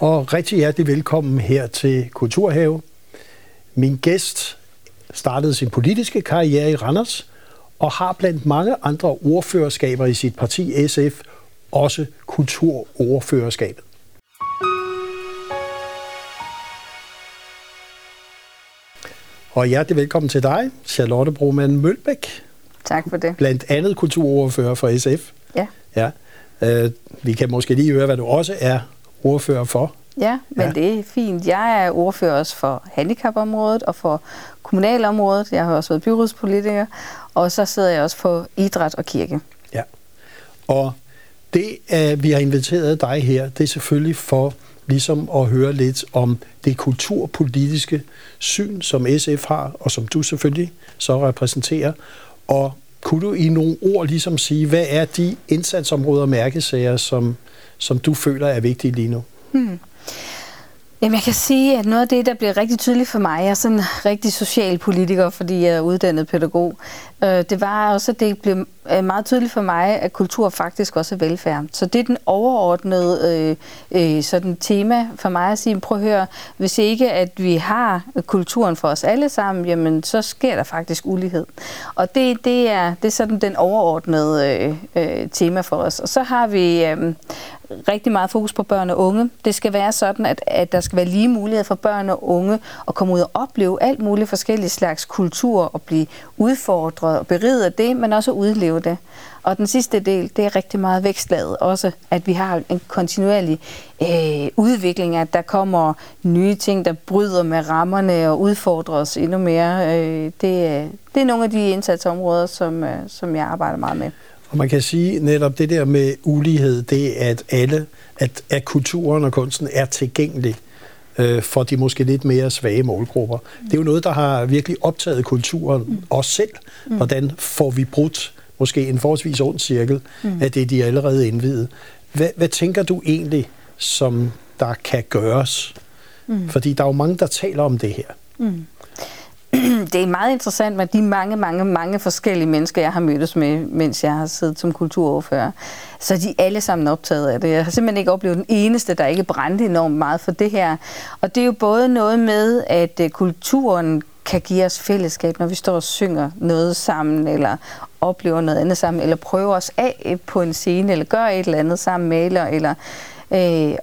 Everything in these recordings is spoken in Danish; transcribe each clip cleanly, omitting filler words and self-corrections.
og rigtig hjertelig velkommen her til Kulturhave. Min gæst startede sin politiske karriere i Randers og har blandt mange andre ordførerskaber i sit parti SF også kulturordførerskabet. Og hjertelig velkommen til dig, Charlotte Brumann Mølbæk. Tak for det. Blandt andet kulturordfører for SF. Ja. Vi kan måske lige høre, hvad du også er ordfører for. Ja, men ja. Det er fint. Jeg er ordfører også for handicapområdet og for kommunalområdet. Jeg har også været byrådspolitiker, og så sidder jeg også på idræt og kirke. Ja, og det, vi har inviteret dig her, det er selvfølgelig for ligesom at høre lidt om det kulturpolitiske syn, som SF har, og som du selvfølgelig så repræsenterer. Og kunne du i nogle ord ligesom sige, hvad er de indsatsområder og mærkesager, som du føler er vigtige lige nu? Jamen, jeg kan sige, at noget af det, der bliver rigtig tydeligt for mig, jeg er sådan en rigtig social politiker, fordi jeg er uddannet pædagog. Det var også, at det blev meget tydeligt for mig, at kultur faktisk også er velfærd. Så det er den overordnede sådan tema for mig at sige, prøv at høre, hvis ikke at vi har kulturen for os alle sammen, jamen så sker der faktisk ulighed. Og det er sådan den overordnede tema for os. Og så har vi rigtig meget fokus på børn og unge. Det skal være sådan, at der skal være lige muligheder for børn og unge at komme ud og opleve alt muligt forskellige slags kultur og blive udfordret og beriget af det, men også udleve det. Og den sidste del, det er rigtig meget vækstlaget også, at vi har en kontinuerlig udvikling, at der kommer nye ting, der bryder med rammerne og udfordrer os endnu mere. Det er nogle af de indsatsområder, som jeg arbejder meget med. Og man kan sige netop det der med ulighed, det er, at kulturen og kunsten er tilgængelig for de måske lidt mere svage målgrupper. Det er jo noget, der har virkelig optaget kulturen, os selv. Hvordan får vi brudt måske en forholdsvis ond cirkel af det, de allerede indvidede. Hvad tænker du egentlig, som der kan gøres? Fordi der er jo mange, der taler om det her. Det er meget interessant med de mange forskellige mennesker, jeg har mødtes med, mens jeg har siddet som kulturordfører. Så de er alle sammen optaget af det. Jeg har simpelthen ikke oplevet den eneste, der ikke brændte enormt meget for det her. Og det er jo både noget med, at kulturen kan give os fællesskab, når vi står og synger noget sammen, eller oplever noget andet sammen, eller prøver os af på en scene, eller gør et eller andet sammen, maler, eller...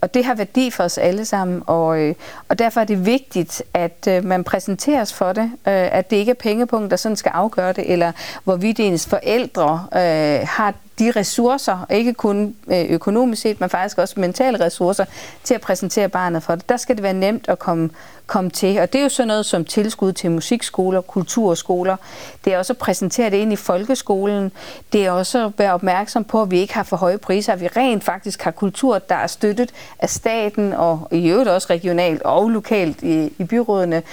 og det har værdi for os alle sammen, og derfor er det vigtigt, at man præsenteres for det, at det ikke er pengepunkter, der sådan skal afgøre det, eller hvorvidt ens forældre har de ressourcer, ikke kun økonomisk set, men faktisk også mentale ressourcer, til at præsentere barnet for det. Der skal det være nemt at komme til, og det er jo sådan noget som tilskud til musikskoler, kulturskoler. Det er også at præsentere det ind i folkeskolen. Det er også at være opmærksom på, at vi ikke har for høje priser, at vi rent faktisk har kultur, der er støttet af staten, og i øvrigt også regionalt og lokalt i byrådene.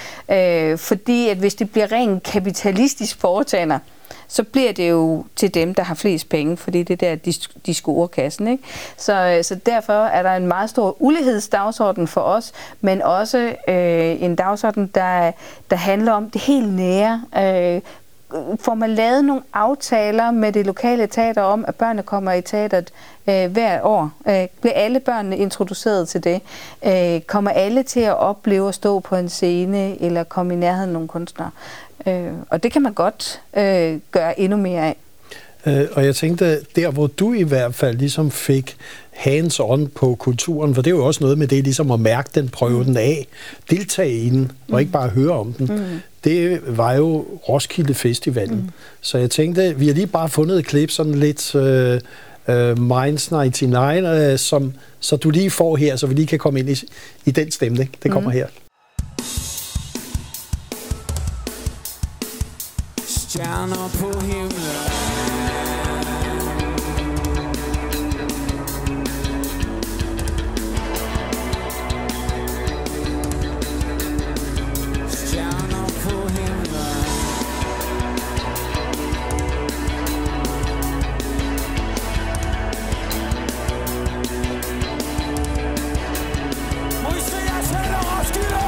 Fordi at hvis det bliver rent kapitalistisk foretagende, så bliver det jo til dem, der har flest penge, fordi det er der, de scorer kassen, ikke? Så derfor er der en meget stor ulighedsdagsorden for os, men også en dagsorden, der handler om det helt nære. Får man lavet nogle aftaler med det lokale teater om, at børnene kommer i teateret hvert år? Bliver alle børnene introduceret til det? Kommer alle til at opleve at stå på en scene, eller komme i nærheden af nogle kunstnere? Og det kan man godt gøre endnu mere af. Og jeg tænkte, der hvor du i hvert fald ligesom fik hands-on på kulturen, for det er jo også noget med det, ligesom at mærke den, prøve den af, deltage i den, og ikke bare høre om den. Det var jo Roskilde Festivalen. Så jeg tænkte, vi har lige bare fundet et klip, sådan lidt Minds 99, så du lige får her, så vi lige kan komme ind i den stemning. Det kommer her. Stjerner på himlen, stjerner på himlen, må I se jer selv og Roskilde!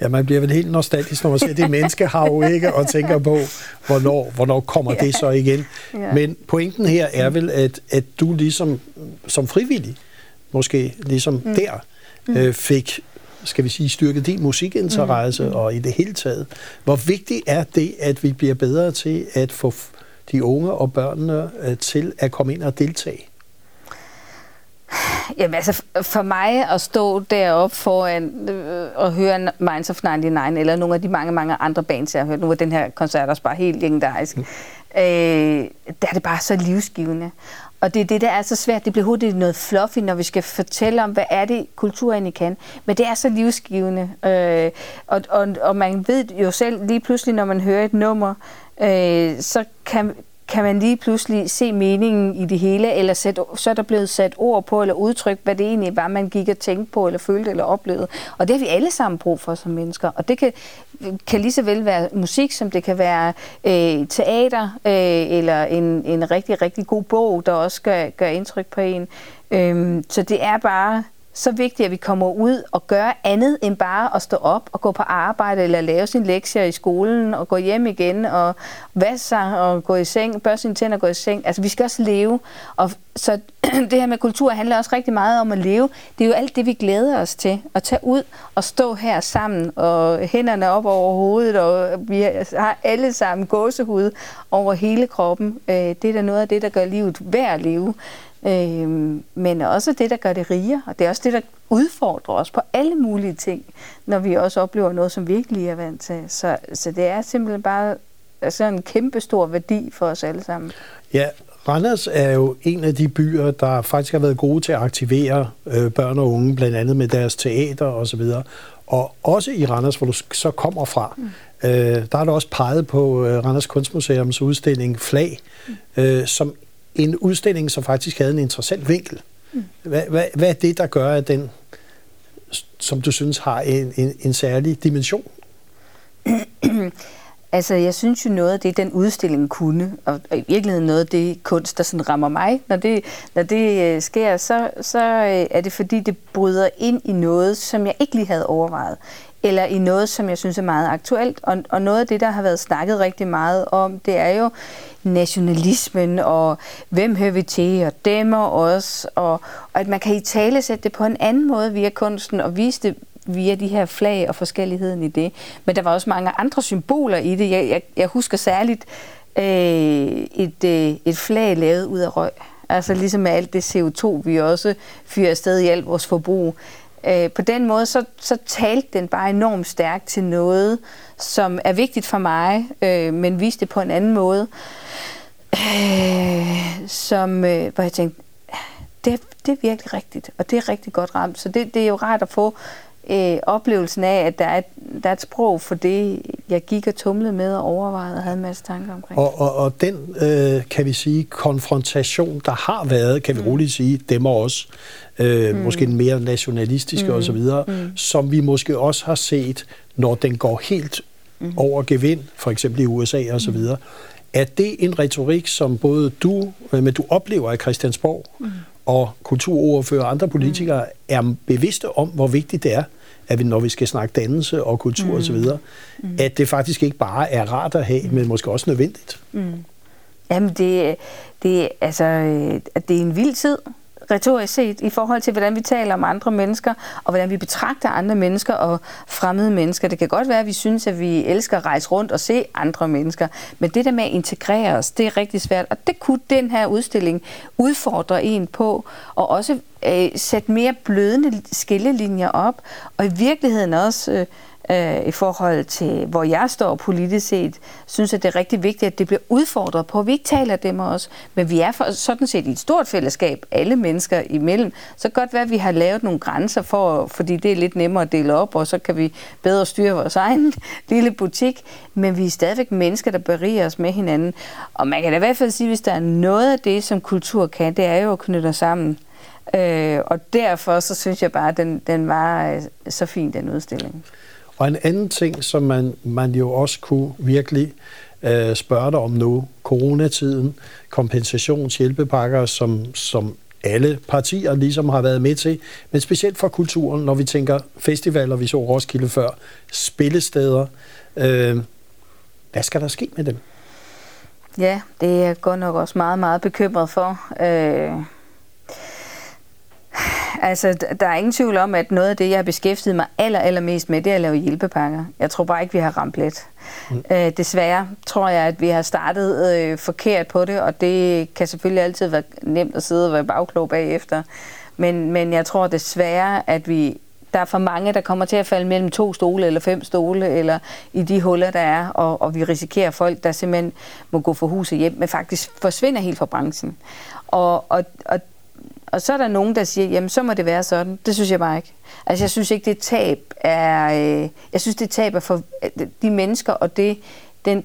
Ja, man bliver vel helt nostalgisk, når man ser det menneskehav, ikke? Og tænker på, hvornår kommer det så igen. Ja. Men pointen her er vel, at du ligesom som frivillig, måske ligesom der, fik, skal vi sige, styrket din musikinteresse og i det hele taget. Hvor vigtigt er det, at vi bliver bedre til at få de unge og børnene til at komme ind og deltage? Jamen altså, for mig at stå deroppe foran og høre Minds of 99, eller nogle af de mange andre bands, jeg har hørt, nu var den her koncert også bare helt legendarisk, der er det bare så livsgivende. Og det er det, der er så svært. Det bliver hurtigt noget fluffy, når vi skal fortælle om, hvad er det, kulturen kan. Men det er så livsgivende. Og man ved jo selv, lige pludselig, når man hører et nummer, så kan man lige pludselig se meningen i det hele, eller så er der blevet sat ord på, eller udtryk, hvad det egentlig var, man gik og tænkte på, eller følte, eller oplevede. Og det har vi alle sammen brug for som mennesker. Og det kan lige så vel være musik, som det kan være teater, eller en rigtig, rigtig god bog, der også gør indtryk på en. Så det er bare så vigtigt, at vi kommer ud og gør andet end bare at stå op og gå på arbejde eller lave sine lektier i skolen og gå hjem igen og vaske sig og gå i seng, børste sine tænder og gå i seng. Altså, vi skal også leve. Og så det her med kultur handler også rigtig meget om at leve. Det er jo alt det, vi glæder os til. At tage ud og stå her sammen og hænderne op over hovedet, og vi har alle sammen gåsehud over hele kroppen. Det er da noget af det, der gør livet værd at leve. Men også det, der gør det rigere, og det er også det, der udfordrer os på alle mulige ting, når vi også oplever noget, som vi ikke lige er vant til. Så det er simpelthen bare sådan en kæmpe stor værdi for os alle sammen. Ja, Randers er jo en af de byer, der faktisk har været gode til at aktivere børn og unge, blandt andet med deres teater osv., og også i Randers, hvor du så kommer fra, der er der også peget på Randers Kunstmuseums udstilling FLAG, som en udstilling, som faktisk havde en interessant vinkel. Hvad er det, der gør, at den, som du synes, har en særlig dimension? Altså, jeg synes jo noget af det, den udstilling kunne, og i virkeligheden noget af det kunst, der sådan rammer mig, når det sker, så er det, fordi det bryder ind i noget, som jeg ikke lige havde overvejet, eller i noget, som jeg synes er meget aktuelt. Og noget af det, der har været snakket rigtig meget om, det er jo nationalismen, og hvem hører vi til, og dem og os, og at man kan italesætte det på en anden måde via kunsten, og vise det via de her flag og forskelligheden i det. Men der var også mange andre symboler i det. Jeg husker særligt et flag lavet ud af røg. Altså ligesom med alt det CO2, vi også fyrer afsted i alt vores forbrug. På den måde, så talte den bare enormt stærkt til noget, som er vigtigt for mig, men viste det på en anden måde, hvor jeg tænkte, det er virkelig rigtigt, og det er rigtig godt ramt. Så det er jo rart at få oplevelsen af, at der er et sprog for det, jeg gik og tumlede med og overvejede og havde en masse tanker omkring. Og den, kan vi sige, konfrontation, der har været, kan vi roligt sige, dem og os, måske mere nationalistiske osv., som vi måske også har set, når den går helt over gevind, for eksempel i USA osv., er det en retorik, som både du oplever i Christiansborg, og kulturordfører og andre politikere er bevidste om, hvor vigtigt det er, at vi, når vi skal snakke dannelse og kultur osv., at det faktisk ikke bare er rart at have, men måske også nødvendigt. Jamen, det er en vild tid, retorisk set, i forhold til, hvordan vi taler om andre mennesker, og hvordan vi betragter andre mennesker og fremmede mennesker. Det kan godt være, at vi synes, at vi elsker at rejse rundt og se andre mennesker, men det der med at integrere os, det er rigtig svært, og det kunne den her udstilling udfordre en på, og også sætte mere blødende skillelinjer op, og i virkeligheden også i forhold til, hvor jeg står politisk set, synes jeg, det er rigtig vigtigt, at det bliver udfordret på. Vi ikke taler dem også, men vi er sådan set i et stort fællesskab, alle mennesker imellem. Så godt være, at vi har lavet nogle grænser, fordi det er lidt nemmere at dele op, og så kan vi bedre styre vores egen lille butik. Men vi er stadigvæk mennesker, der beriger os med hinanden. Og man kan da i hvert fald sige, hvis der er noget af det, som kultur kan, det er jo at knytte os sammen. Og derfor så synes jeg bare, at den var så fin, den udstilling. Og en anden ting, som man jo også kunne virkelig spørge dig om nu, coronatiden, kompensationshjælpepakker, som alle partier ligesom har været med til, men specielt for kulturen, når vi tænker festivaler, vi så Roskilde før, spillesteder. Hvad skal der ske med dem? Ja, det er jeg godt nok også meget, meget bekymret for. Altså, der er ingen tvivl om, at noget af det, jeg har beskæftiget mig allermest med, det er at lave hjælpepakker. Jeg tror bare ikke, vi har ramt let. Desværre tror jeg, at vi har startet forkert på det, og det kan selvfølgelig altid være nemt at sidde og være bagklog bagefter. Men jeg tror desværre, at der er for mange, der kommer til at falde mellem 2 stole eller 5 stole, eller i de huller, der er, og vi risikerer folk, der simpelthen må gå for huset hjem, men faktisk forsvinder helt fra branchen. Og så er der nogen, der siger, jamen så må det være sådan. Det synes jeg bare ikke. Altså jeg synes ikke, det tab er... Jeg synes, det tab er for de mennesker og den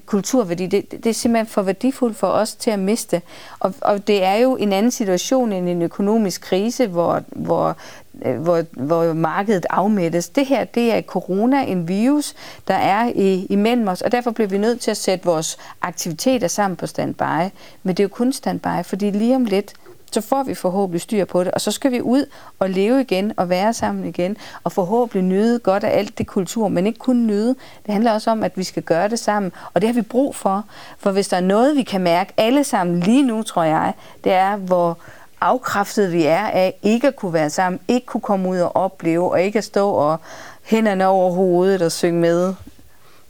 kulturværdi. Det er simpelthen for værdifuldt for os til at miste. Og det er jo en anden situation end en økonomisk krise, hvor markedet afmættes. Det her, det er corona, en virus, der er imellem os, og derfor bliver vi nødt til at sætte vores aktiviteter sammen på standby. Men det er jo kun standby, fordi lige om lidt, så får vi forhåbentlig styr på det, og så skal vi ud og leve igen, og være sammen igen, og forhåbentlig nyde godt af alt det kultur, men ikke kun nyde. Det handler også om, at vi skal gøre det sammen, og det har vi brug for. For hvis der er noget, vi kan mærke alle sammen lige nu, tror jeg, det er, hvor afkræftet vi er af ikke at kunne være sammen, ikke kunne komme ud og opleve, og ikke at stå og hænderne over hovedet og synge med.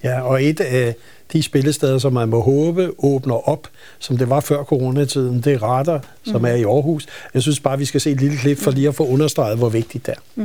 Ja, og et af de spillesteder, som man må håbe åbner op, som det var før coronatiden, det er Radar, som er i Aarhus. Jeg synes bare, vi skal se et lille klip for lige at få understreget, hvor vigtigt det er.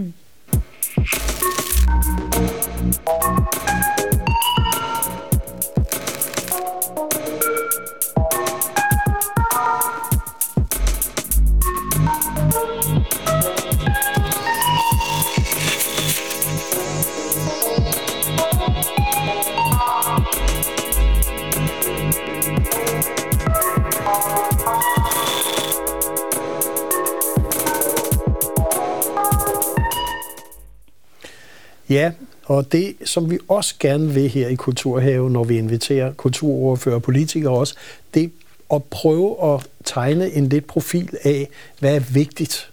Ja, og det, som vi også gerne vil her i Kulturhaven, når vi inviterer kulturordfører og politikere også, det at prøve at tegne en lidt profil af, hvad er vigtigt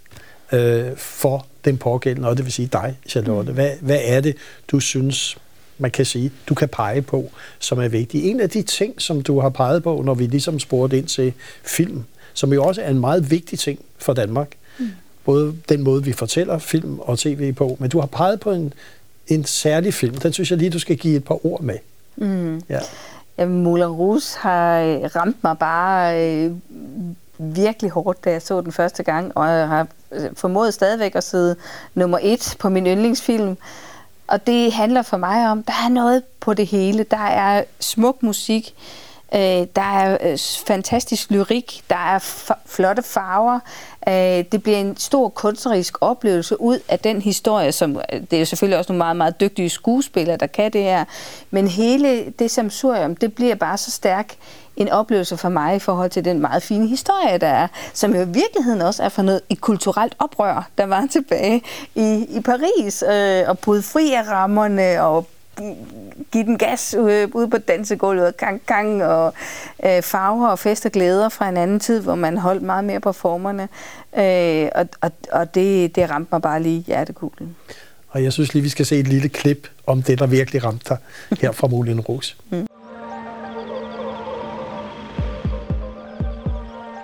for den pågældende, og det vil sige dig, Charlotte. Hvad er det, du synes, man kan sige, du kan pege på, som er vigtigt? En af de ting, som du har peget på, når vi ligesom spurgte ind til film, som jo også er en meget vigtig ting for Danmark, både den måde, vi fortæller film og tv på, men du har peget på en særlig film. Den synes jeg lige, du skal give et par ord med. Ja. Jamen, Moulin Rouge har ramt mig bare virkelig hårdt, da jeg så den første gang, og jeg har formået stadigvæk at sidde nummer 1 på min yndlingsfilm. Og det handler for mig om, der er noget på det hele. Der er smuk musik, der er fantastisk lyrik, der er flotte farver. Det bliver en stor kunstnerisk oplevelse ud af den historie, som det er jo selvfølgelig også nogle meget, meget dygtige skuespillere, der kan det her. Men hele det samsurium, det bliver bare så stærk en oplevelse for mig i forhold til den meget fine historie, der er, som jo i virkeligheden også er for noget et kulturelt oprør, der var tilbage i Paris, og bryde fri af rammerne og give den gas ude på dansegulvet og gang og farver og fest og glæder fra en anden tid, hvor man holdt meget mere på formerne. Og det ramte mig bare lige i hjertekuglen. Og jeg synes lige, vi skal se et lille klip om det, der virkelig ramte dig her fra Moulin Rouge.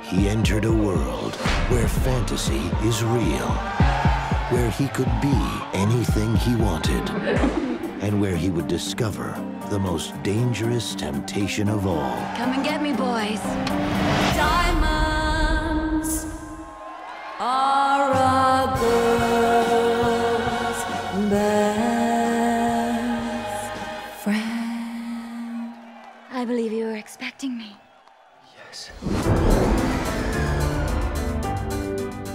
He entered a world where fantasy is real, where he could be anything he wanted. And where he would discover the most dangerous temptation of all. Come and get me, boys. Diamonds are a girl's best friend. I believe you were expecting me. Yes.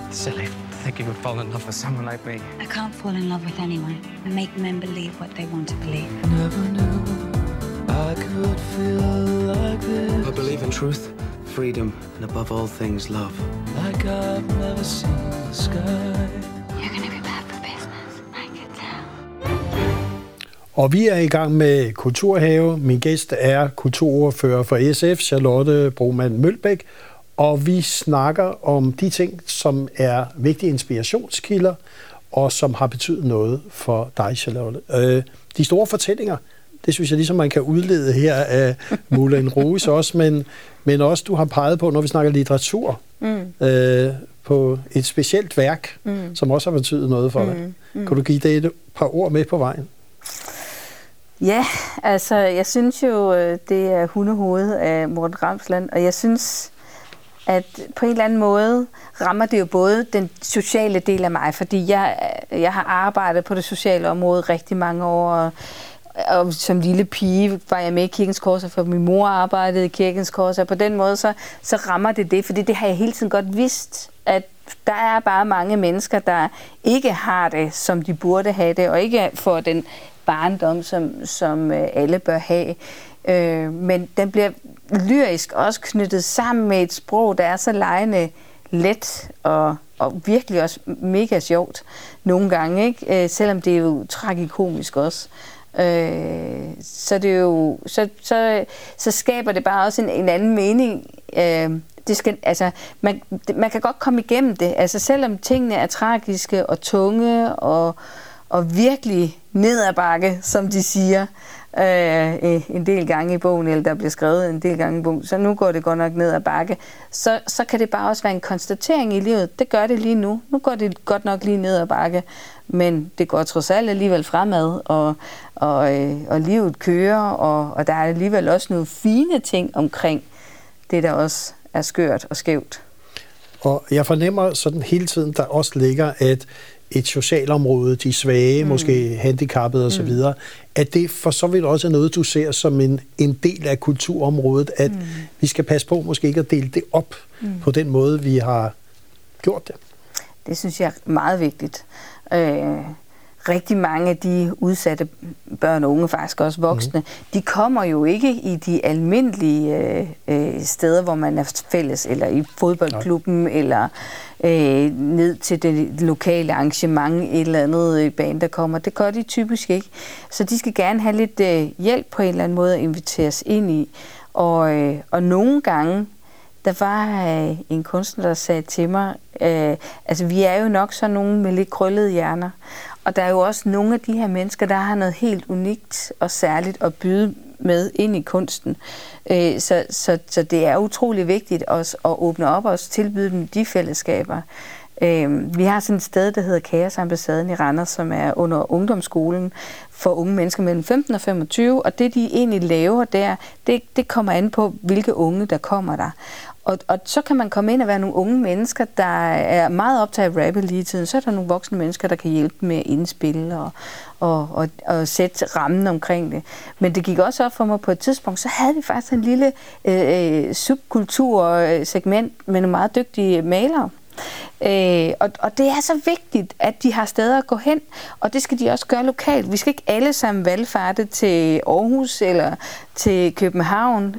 It's silly. I think he would fall in love with someone like me. I can't fall in love with anyone. I make men believe what they want to believe. Never knew I could feel like this. I believe in truth, freedom, and above all things, love. Like I've never seen the sky. You're gonna be bad for business, I can tell. Og vi er i gang med Kulturhave. Min gæst er kulturordfører for SF, Charlotte Brumann Mølbæk. Og vi snakker om de ting, som er vigtige inspirationskilder, og som har betydet noget for dig, Charlotte. De store fortællinger, det synes jeg ligesom, man kan udlede her af Moulin Rouge også, men også du har peget på, når vi snakker litteratur, på et specielt værk, som også har betydet noget for dig. Kan du give det et par ord med på vejen? Ja, altså jeg synes jo, det er Hundehovedet af Morten Ramsland, og jeg synes, at på en eller anden måde rammer det jo både den sociale del af mig, fordi jeg har arbejdet på det sociale område rigtig mange år, og som lille pige var jeg med i Kirkens Korser, for min mor arbejdede i Kirkens Korser, og på den måde så rammer det, fordi det har jeg hele tiden godt vidst, at der er bare mange mennesker, der ikke har det, som de burde have det, og ikke får den barndom, som alle bør have. Men den bliver lyrisk også knyttet sammen med et sprog, der er så legende let og virkelig også mega sjovt nogle gange, ikke? Selvom det er jo tragikomisk også. Så skaber det bare også en anden mening. Det skal, altså, man kan godt komme igennem det, altså selvom tingene er tragiske og tunge og virkelig ned ad bakke, som de siger en del gange i bogen, eller der bliver skrevet en del gange i bogen, så nu går det godt nok ned ad bakke, så kan det bare også være en konstatering i livet. Det gør det lige nu. Nu går det godt nok lige ned ad bakke, men det går trods alt alligevel fremad, og livet kører, og der er alligevel også nogle fine ting omkring det, der også er skørt og skævt. Og jeg fornemmer sådan hele tiden, der også ligger, at et socialområde, de svage, måske handicappede osv., at det for så vidt også er noget, du ser som en del af kulturområdet, at vi skal passe på måske ikke at dele det op på den måde, vi har gjort det. Det synes jeg er meget vigtigt. Rigtig mange af de udsatte børn og unge, faktisk også voksne, de kommer jo ikke i de almindelige steder, hvor man er fælles, eller i fodboldklubben, eller ned til det lokale arrangement, et eller andet band, der kommer. Det gør de typisk ikke. Så de skal gerne have lidt hjælp på en eller anden måde at inviteres ind i. Og nogle gange, der var en kunstner, der sagde til mig, altså vi er jo nok sådan nogen med lidt krøllede hjerner, og der er jo også nogle af de her mennesker, der har noget helt unikt og særligt at byde med ind i kunsten. Så det er utrolig vigtigt også at åbne op og også tilbyde dem de fællesskaber. Vi har sådan et sted, der hedder Kaosambassaden i Randers, som er under ungdomsskolen for unge mennesker mellem 15 og 25, og det de egentlig laver der, det kommer an på, hvilke unge der kommer der. Og så kan man komme ind og være nogle unge mennesker, der er meget optaget af rappe lige tiden. Så er der nogle voksne mennesker, der kan hjælpe med at indspille og sætte rammen omkring det. Men det gik også op for mig på et tidspunkt, så havde vi faktisk en lille subkultursegment med nogle meget dygtige malere. Og det er så vigtigt, at de har steder at gå hen, og det skal de også gøre lokalt. Vi skal ikke alle sammen valgfarte til Aarhus eller til København,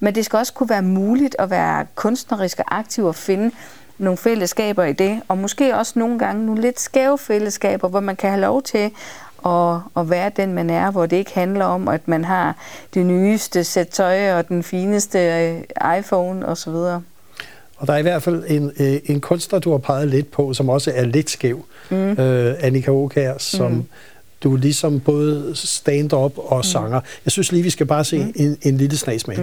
men det skal også kunne være muligt at være kunstnerisk og aktiv og finde nogle fællesskaber i det, og måske også nogle gange nogle lidt skæve fællesskaber, hvor man kan have lov til at være den, man er, hvor det ikke handler om, at man har det nyeste sæt tøj og den fineste iPhone osv. Og der er i hvert fald en kunstner, du har peget lidt på, som også er lidt skæv. Annika Aakjær, som du ligesom både stand-up og sanger. Jeg synes lige, vi skal bare se en lille snagsmag.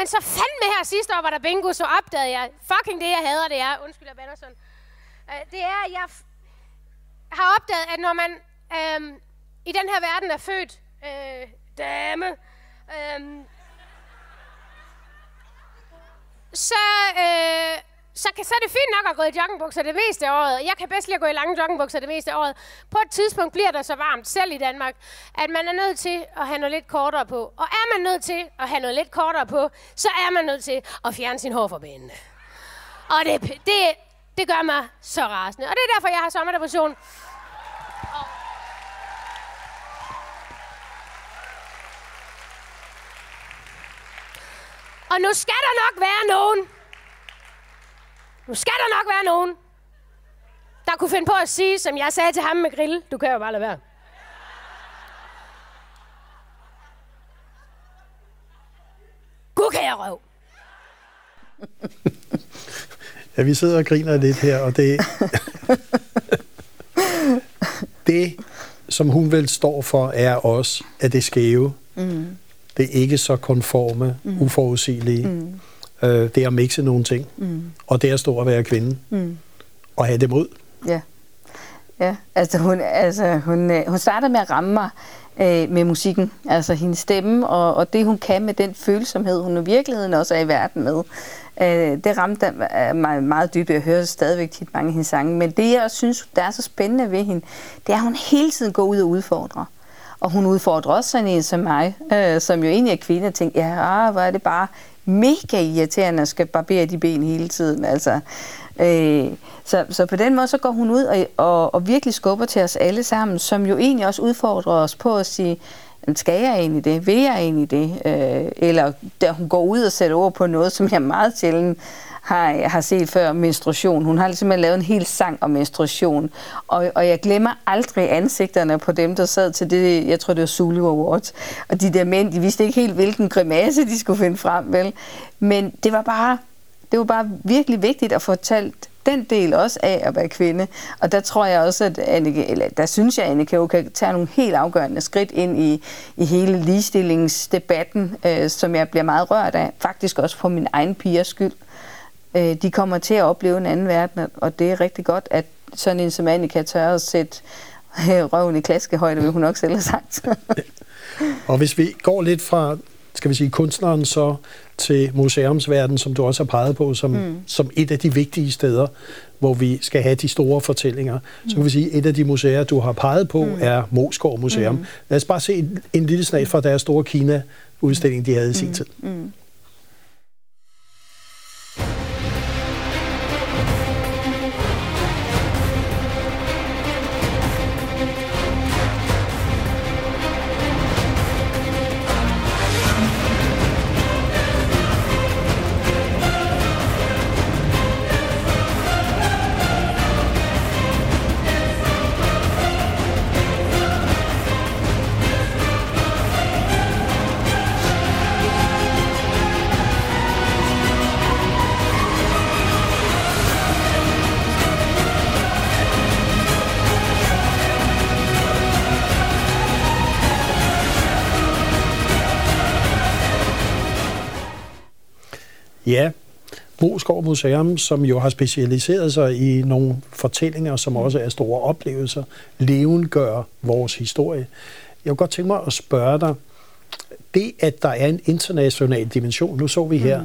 Men så fandme her sidste år var der bingo, så opdagede jeg fucking det, jeg hader, det er. Undskyld, jeg bander sådan. Det er, at jeg har opdaget, at når man i den her verden er født dame, så er det fint nok at gå i joggingbukser det meste af året. Jeg kan bedst lide at gå i lange joggingbukser det meste af året. På et tidspunkt bliver det så varmt, selv i Danmark, at man er nødt til at have noget lidt kortere på. Og er man nødt til at have noget lidt kortere på, så er man nødt til at fjerne sin hår fra benene. Og det gør mig så rasende. Og det er derfor, jeg har sommerdepression. Og nu skal der nok være nogen, der kunne finde på at sige, som jeg sagde til ham med grill, du kan jo bare lade være. Gud, kan jeg røv. Ja, vi sidder og griner lidt her, og det... det, som hun vel står for, er også, at det skæve. Mm. Det er ikke så konforme, uforudsigelige. Mm. Det er at mixe nogle ting. Mm. Og det er at stå og være kvinde. Mm. Og have det mod. Ja. Ja, altså hun starter med at ramme mig med musikken, altså hendes stemme og det hun kan med den følsomhed, hun i virkeligheden også er i verden med. Det ramte mig meget dybt, og jeg hører stadigvæk tit mange af hendes sange, men det jeg synes, der er så spændende ved hende, det er, at hun hele tiden går ud og udfordrer. Og hun udfordrer også sådan en som mig, som jo egentlig er kvinde, og tænker, ja, hvor er det bare mega irriterende at skal barbere de ben hele tiden, altså. Så på den måde så går hun ud og virkelig skubber til os alle sammen, som jo egentlig også udfordrer os på at sige, skal jeg egentlig det? Vil jeg egentlig det? Eller da hun går ud og sætter ord på noget, som jeg meget sjældent har set før, menstruation. Hun har simpelthen lavet en hel sang om menstruation. Og jeg glemmer aldrig ansigterne på dem, der sad til det, jeg tror det var Souljah Awards. Og de der mænd, de vidste ikke helt, hvilken grimasse de skulle finde frem, vel? Men det var bare... Det var bare virkelig vigtigt at fortælle den del også af at være kvinde. Og der tror jeg også, at Annika kan tage nogle helt afgørende skridt ind i hele ligestillingsdebatten, som jeg bliver meget rørt af. Faktisk også for min egen pigers skyld. De kommer til at opleve en anden verden, og det er rigtig godt, at sådan en som Annika tør at sætte røven i klaskehøjde, vil hun nok selv have sagt. Og hvis vi går lidt fra... skal vi sige, kunstneren så til museumsverdenen, som du også har peget på som et af de vigtige steder, hvor vi skal have de store fortællinger. Så kan vi sige, at et af de museer, du har peget på, er Brosgård Museum. Lad os bare se en lille snak fra deres store Kina-udstilling, de havde i sin tid. Mm. Ja, Brosgård Museum, som jo har specialiseret sig i nogle fortællinger, som også er store oplevelser, levendgør vores historie. Jeg kunne godt tænke mig at spørge dig, det at der er en international dimension, nu så vi her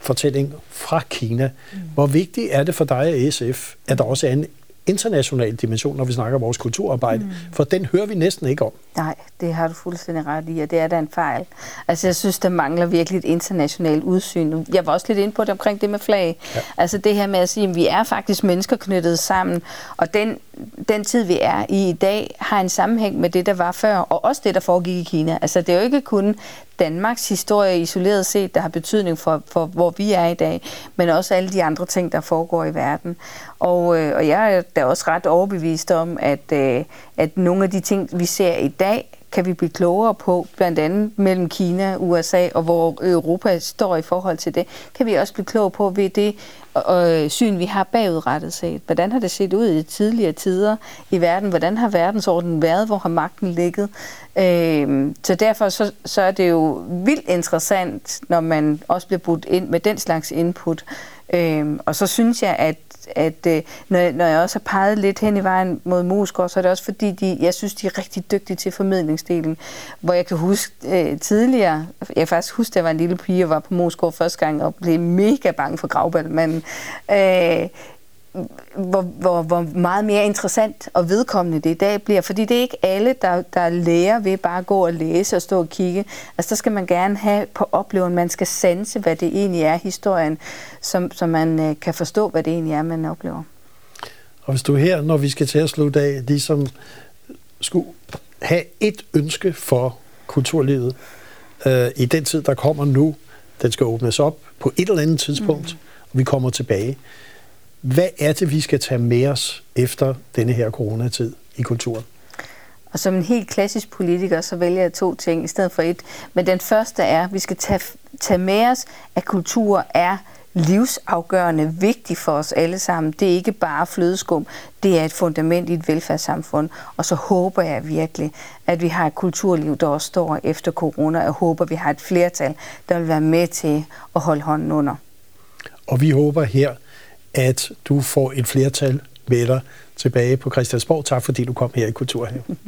fortælling fra Kina, hvor vigtigt er det for dig og SF, at der også er en international dimension, når vi snakker om vores kulturarbejde, for den hører vi næsten ikke om. Nej, det har du fuldstændig ret i, og det er da en fejl. Altså, jeg synes, der mangler virkelig et internationalt udsyn. Jeg var også lidt inde på det omkring det med flag. Ja. Altså, det her med at sige, at vi er faktisk mennesker knyttet sammen, og den tid, vi er i dag, har en sammenhæng med det, der var før, og også det, der foregik i Kina. Altså, det er jo ikke kun Danmarks historie isoleret set, der har betydning for hvor vi er i dag, men også alle de andre ting, der foregår i verden. Og jeg er da også ret overbevist om, at nogle af de ting, vi ser i dag, kan vi blive klogere på, blandt andet mellem Kina, USA og hvor Europa står i forhold til det, kan vi også blive klogere på ved det syn, vi har bagudrettet set. Hvordan har det set ud i tidligere tider i verden? Hvordan har verdensordenen været? Hvor har magten ligget? Så derfor så er det jo vildt interessant, når man også bliver budt ind med den slags input. Og så synes jeg, at når jeg også har peget lidt hen i vejen mod Moskva, så er det også fordi, jeg synes, de er rigtig dygtige til formidlingsdelen. Hvor jeg kan huske tidligere, jeg faktisk husker, da jeg var en lille pige og var på Moskva første gang og blev mega bange for gravballemanden. Hvor meget mere interessant og vedkommende det i dag bliver. Fordi det er ikke alle, der lærer ved bare at gå og læse og stå og kigge. Altså, der skal man gerne have på oplevelsen, man skal sanse, hvad det egentlig er, historien, så man kan forstå, hvad det egentlig er, man oplever. Og hvis du her, når vi skal til at slutte af, ligesom skulle have et ønske for kulturlivet i den tid, der kommer nu, den skal åbnes op på et eller andet tidspunkt, og vi kommer tilbage. Hvad er det, vi skal tage med os efter denne her coronatid i kulturen? Og som en helt klassisk politiker, så vælger jeg to ting i stedet for et. Men den første er, at vi skal tage med os, at kultur er livsafgørende vigtigt for os alle sammen. Det er ikke bare flødeskum, det er et fundament i et velfærdssamfund. Og så håber jeg virkelig, at vi har et kulturliv, der også står efter corona. Jeg håber, vi har et flertal, der vil være med til at holde hånden under. Og vi håber her, at du får et flertal med dig tilbage på Christiansborg. Tak fordi du kom her i Kulturhaven.